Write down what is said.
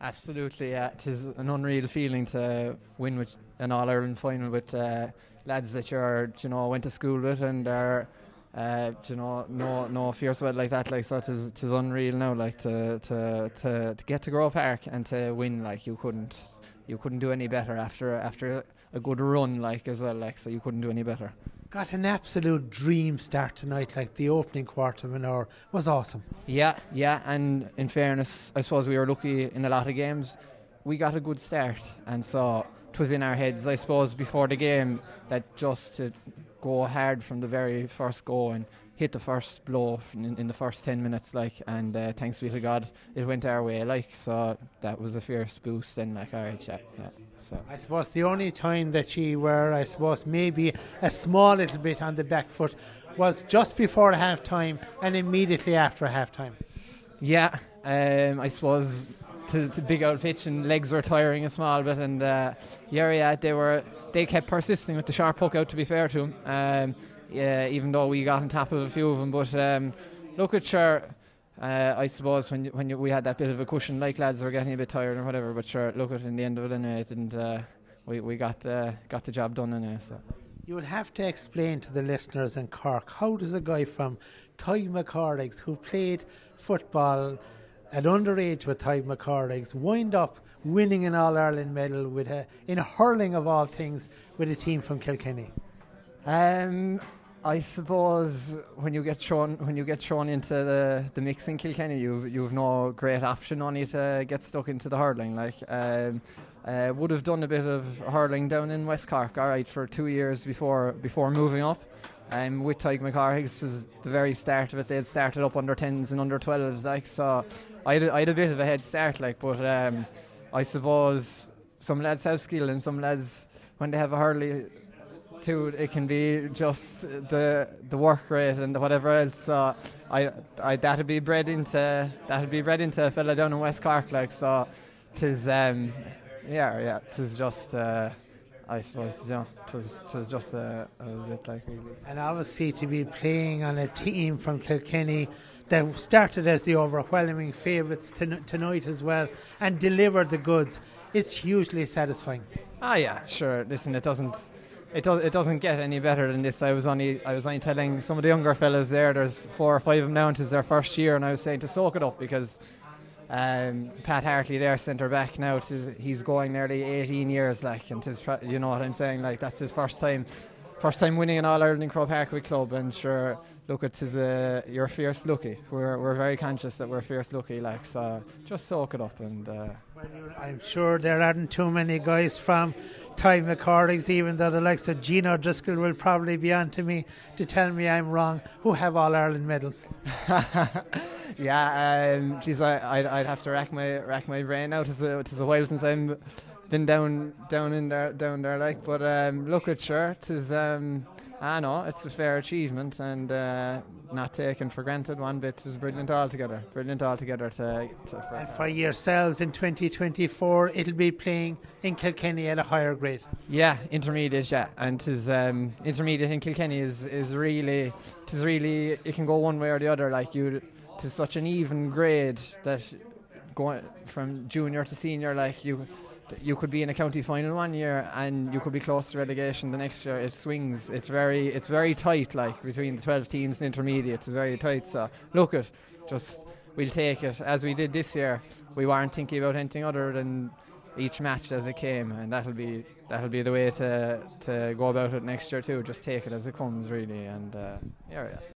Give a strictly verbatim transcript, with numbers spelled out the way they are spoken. Absolutely, yeah. It is an unreal feeling to win with an All-Ireland final with uh, lads that you're, you know, went to school with and are, uh, you know, no no fierce wed like that. Like, so it is, it is unreal now. Like to to to, to get to Croke Park and to win, like you couldn't you couldn't do any better after after a good run, like as well. Like, so you couldn't do any better. Got an absolute dream start tonight, like the opening quarter of an hour was awesome. Yeah, yeah, and in fairness, I suppose we were lucky in a lot of games. We got a good start, and so it was in our heads, I suppose, before the game that just to go hard from the very first go and hit the first blow in, in the first ten minutes, like, and uh, thanks be to God, it went our way, like, so that was a fierce boost, and like, all right, yeah, yeah. So I suppose the only time that she were, I suppose, maybe a small little bit on the back foot was just before half time and immediately after half time. Yeah, um, I suppose to, to big old pitch and legs were tiring a small bit, and uh, yeah, yeah, they were they kept persisting with the sharp puck out. To be fair to them, um, yeah, even though we got on top of a few of them, but um, look at sure. Uh, I suppose when when you, we had that bit of a cushion, like lads were getting a bit tired or whatever, but sure, look at in the end of it anyway, it didn't, uh, we we got the got the job done anyway. So you will have to explain to the listeners in Cork, how does a guy from Tadhg McCarthy, who played football at underage with Tadhg McCarthy, wind up winning an All Ireland medal with a, in hurling of all things, with a team from Kilkenny? Um. I suppose when you get thrown when you get thrown into the, the mix in Kilkenny, you you've no great option on you to get stuck into the hurling. Like, um, uh, would have done a bit of hurling down in West Cork, all right, for two years before before moving up. Um, with Tadhg McCarthy, this was the very start of it. They had started up under tens and under twelves, like, so I had, I had a bit of a head start, like, but um, I suppose some lads have skill and some lads when they have a hurling. Too, it can be just the the work rate and whatever else. So I, I that'd be bred into that'd be bred into a fella down in West Cork, like, so. Tis um, yeah, yeah. Tis just uh, I suppose, you know, tis tis just uh, was it, like, really. And obviously to be playing on a team from Kilkenny that started as the overwhelming favourites ton- tonight as well and delivered the goods, it's hugely satisfying. Ah, yeah, sure. Listen, it doesn't. It does. It doesn't get any better than this. I was only. I was only telling some of the younger fellas there. There's four or five of them now, and it's their first year. And I was saying to soak it up, because um, Pat Hartley, their centre back now, tis, he's going nearly eighteen years. Like, and tis, you know what I'm saying. Like, that's his first time, first time winning an All Ireland in Croke Park with club. And sure, look, it is a uh, you're fierce lucky. We're we're very conscious that we're fierce lucky. Like, so, just soak it up and. Uh, I'm sure there aren't too many guys from Tadhg McCarthy, even though the likes of Gino Driscoll will probably be on to me to tell me I'm wrong, who have All-Ireland medals. Yeah, um, geez, I, I'd, I'd have to rack my rack my brain out. It's a, it's a while since I've been down down in there down there like, but um, look at sure, it's um, I know it's a fair achievement and uh, not taken for granted one bit. Is brilliant altogether. Brilliant altogether. To, to and for yourselves in twenty twenty-four, it'll be playing in Kilkenny at a higher grade. Yeah, intermediate. Yeah, and tis um, intermediate in Kilkenny is is really, tis really. It can go one way or the other. Like, you, tis such an even grade that going from junior to senior, like you. You could be in a county final one year and you could be close to relegation the next year. It swings. It's very, it's very tight, like, between the twelve teams and intermediates. It's very tight. So look at, just we'll take it as we did this year. We weren't thinking about anything other than each match as it came, and that'll be that'll be the way to to go about it next year too. Just take it as it comes, really, and uh, yeah. yeah.